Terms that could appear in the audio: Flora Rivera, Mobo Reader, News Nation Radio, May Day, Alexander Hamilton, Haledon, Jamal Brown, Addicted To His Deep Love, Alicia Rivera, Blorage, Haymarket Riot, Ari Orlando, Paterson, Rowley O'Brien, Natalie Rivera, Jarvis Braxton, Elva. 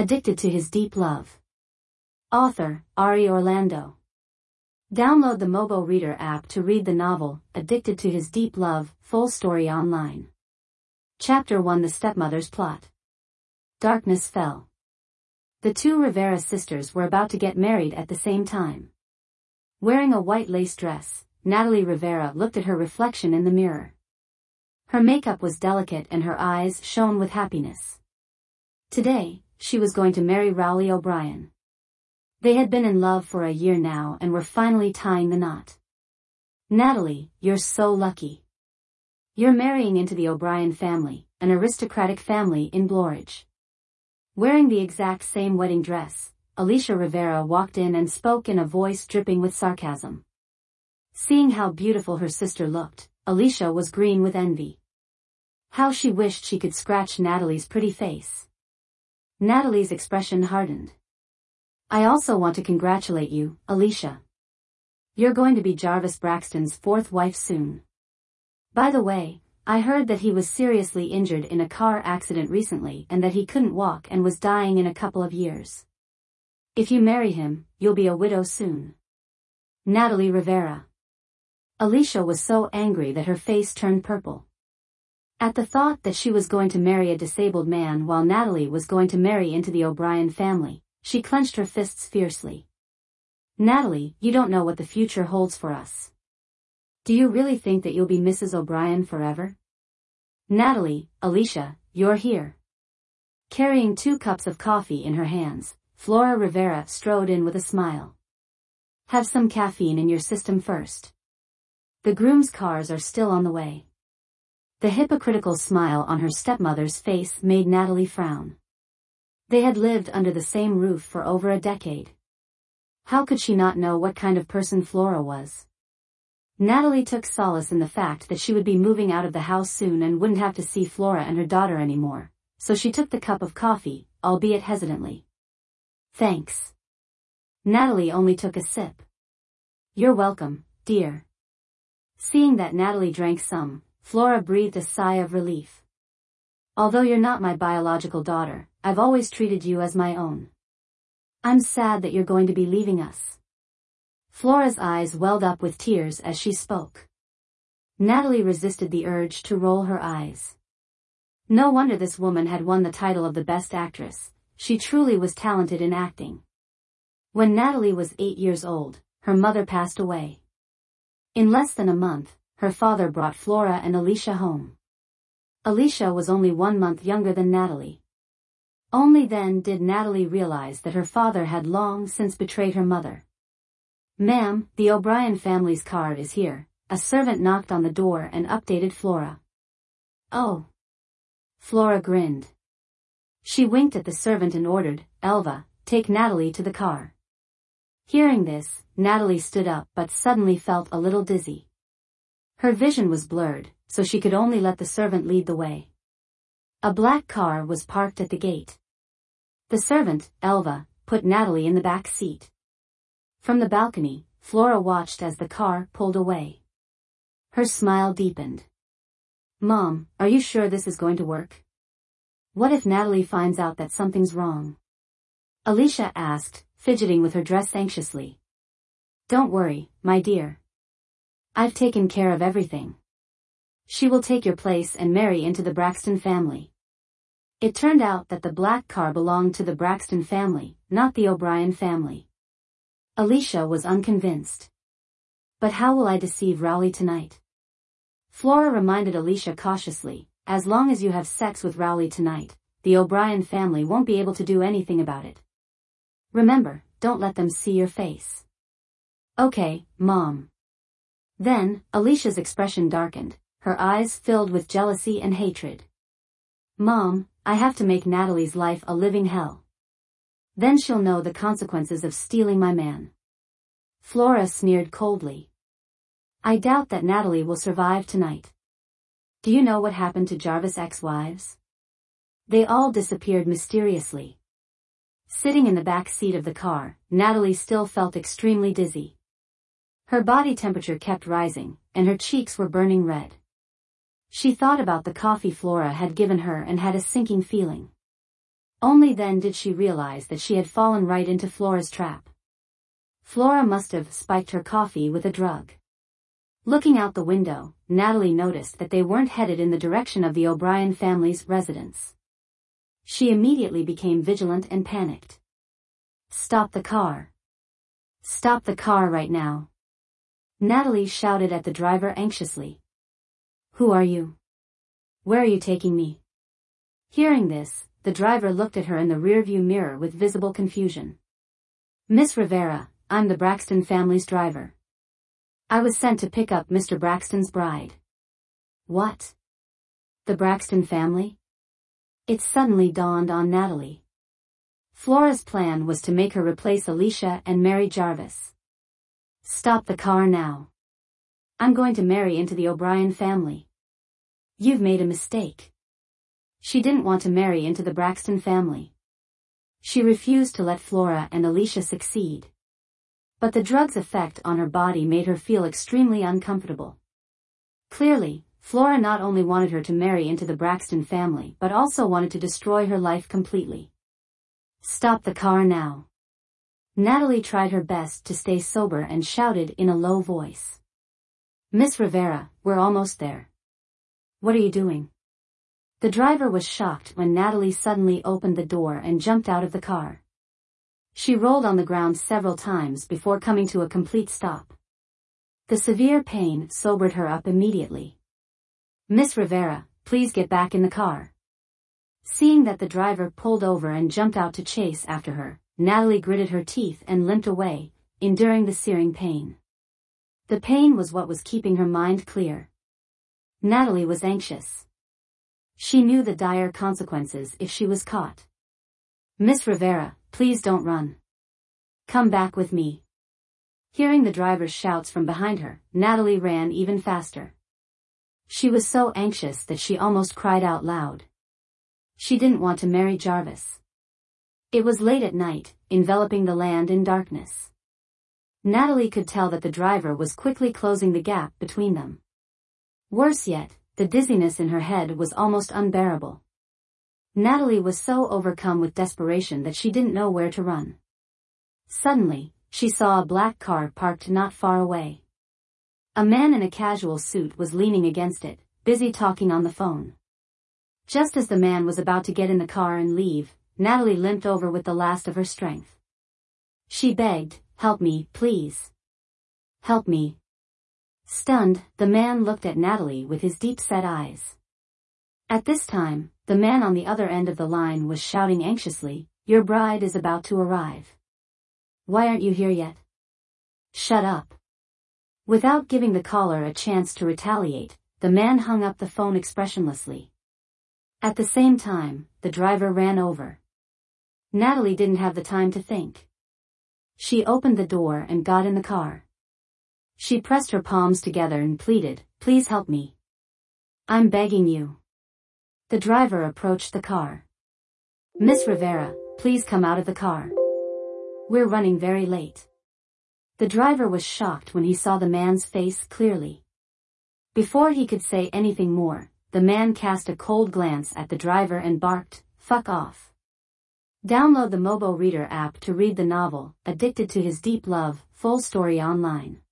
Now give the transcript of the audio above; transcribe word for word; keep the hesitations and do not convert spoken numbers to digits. Addicted to His Deep Love. Author, Ari Orlando. Download the Mobo Reader app to read the novel, Addicted to His Deep Love, full story online. Chapter one: The Stepmother's Plot. Darkness fell. The two Rivera sisters were about to get married at the same time. Wearing a white lace dress, Natalie Rivera looked at her reflection in the mirror. Her makeup was delicate and her eyes shone with happiness. Today, she was going to marry Rowley O'Brien. They had been in love for a year now and were finally tying the knot. "Natalie, you're so lucky. You're marrying into the O'Brien family, an aristocratic family in Blorage." Wearing the exact same wedding dress, Alicia Rivera walked in and spoke in a voice dripping with sarcasm. Seeing how beautiful her sister looked, Alicia was green with envy. How she wished she could scratch Natalie's pretty face. Natalie's expression hardened. "I also want to congratulate you, Alicia. You're going to be Jarvis Braxton's fourth wife soon. By the way, I heard that he was seriously injured in a car accident recently and that he couldn't walk and was dying in a couple of years. If you marry him, you'll be a widow soon." Natalie Rivera. Alicia was so angry that her face turned purple. At the thought that she was going to marry a disabled man while Natalie was going to marry into the O'Brien family, she clenched her fists fiercely. "Natalie, you don't know what the future holds for us. Do you really think that you'll be Missus O'Brien forever? Natalie, Alicia, you're here." Carrying two cups of coffee in her hands, Flora Rivera strode in with a smile. "Have some caffeine in your system first. The groom's cars are still on the way." The hypocritical smile on her stepmother's face made Natalie frown. They had lived under the same roof for over a decade. How could she not know what kind of person Flora was? Natalie took solace in the fact that she would be moving out of the house soon and wouldn't have to see Flora and her daughter anymore, so she took the cup of coffee, albeit hesitantly. "Thanks." Natalie only took a sip. "You're welcome, dear." Seeing that Natalie drank some, Flora breathed a sigh of relief. "Although you're not my biological daughter, I've always treated you as my own. I'm sad that you're going to be leaving us." Flora's eyes welled up with tears as she spoke. Natalie resisted the urge to roll her eyes. No wonder this woman had won the title of the best actress. She truly was talented in acting. When Natalie was eight years old, her mother passed away. In less than a month, her father brought Flora and Alicia home. Alicia was only one month younger than Natalie. Only then did Natalie realize that her father had long since betrayed her mother. "Ma'am, the O'Brien family's car is here," a servant knocked on the door and updated Flora. "Oh." Flora grinned. She winked at the servant and ordered, "Elva, take Natalie to the car." Hearing this, Natalie stood up but suddenly felt a little dizzy. Her vision was blurred, so she could only let the servant lead the way. A black car was parked at the gate. The servant, Elva, put Natalie in the back seat. From the balcony, Flora watched as the car pulled away. Her smile deepened. "Mom, are you sure this is going to work? What if Natalie finds out that something's wrong?" Alicia asked, fidgeting with her dress anxiously. "Don't worry, my dear. I've taken care of everything. She will take your place and marry into the Braxton family." It turned out that the black car belonged to the Braxton family, not the O'Brien family. Alicia was unconvinced. "But how will I deceive Rowley tonight?" Flora reminded Alicia cautiously, "As long as you have sex with Rowley tonight, the O'Brien family won't be able to do anything about it. Remember, don't let them see your face." "Okay, Mom." Then, Alicia's expression darkened, her eyes filled with jealousy and hatred. "Mom, I have to make Natalie's life a living hell. Then she'll know the consequences of stealing my man." Flora sneered coldly. "I doubt that Natalie will survive tonight. Do you know what happened to Jarvis' ex-wives? They all disappeared mysteriously." Sitting in the back seat of the car, Natalie still felt extremely dizzy. Her body temperature kept rising, and her cheeks were burning red. She thought about the coffee Flora had given her and had a sinking feeling. Only then did she realize that she had fallen right into Flora's trap. Flora must have spiked her coffee with a drug. Looking out the window, Natalie noticed that they weren't headed in the direction of the O'Brien family's residence. She immediately became vigilant and panicked. Stop the car. Stop the car right now. Natalie shouted at the driver anxiously. Who are you? Where are you taking me? Hearing this, the driver looked at her in the rearview mirror with visible confusion. Miss Rivera, I'm the Braxton family's driver. I was sent to pick up Mister Braxton's bride. What? The Braxton family? It suddenly dawned on Natalie. Flora's plan was to make her replace Alicia and marry Jarvis. Stop the car now. I'm going to marry into the O'Brien family. You've made a mistake. She didn't want to marry into the Braxton family. She refused to let Flora and Alicia succeed. But the drug's effect on her body made her feel extremely uncomfortable. Clearly, Flora not only wanted her to marry into the Braxton family but also wanted to destroy her life completely. Stop the car now. Natalie tried her best to stay sober and shouted in a low voice. Miss Rivera, we're almost there. What are you doing? The driver was shocked when Natalie suddenly opened the door and jumped out of the car. She rolled on the ground several times before coming to a complete stop. The severe pain sobered her up immediately. Miss Rivera, please get back in the car. Seeing that the driver pulled over and jumped out to chase after her, Natalie gritted her teeth and limped away, enduring the searing pain. The pain was what was keeping her mind clear. Natalie was anxious. She knew the dire consequences if she was caught. Miss Rivera, please don't run. Come back with me. Hearing the driver's shouts from behind her, Natalie ran even faster. She was so anxious that she almost cried out loud. She didn't want to marry Jarvis. It was late at night, enveloping the land in darkness. Natalie could tell that the driver was quickly closing the gap between them. Worse yet, the dizziness in her head was almost unbearable. Natalie was so overcome with desperation that she didn't know where to run. Suddenly, she saw a black car parked not far away. A man in a casual suit was leaning against it, busy talking on the phone. Just as the man was about to get in the car and leave, Natalie limped over with the last of her strength. She begged, "Help me, please. Help me." Stunned, the man looked at Natalie with his deep-set eyes. At this time, the man on the other end of the line was shouting anxiously, "Your bride is about to arrive. Why aren't you here yet? Shut up." Without giving the caller a chance to retaliate, the man hung up the phone expressionlessly. At the same time, the driver ran over. Natalie didn't have the time to think. She opened the door and got in the car. She pressed her palms together and pleaded, "Please help me. I'm begging you." The driver approached the car. "Miss Rivera, please come out of the car. We're running very late." The driver was shocked when he saw the man's face clearly. Before he could say anything more, the man cast a cold glance at the driver and barked, "Fuck off." Download the Mobo Reader app to read the novel, Addicted to His Deep Love, full story online.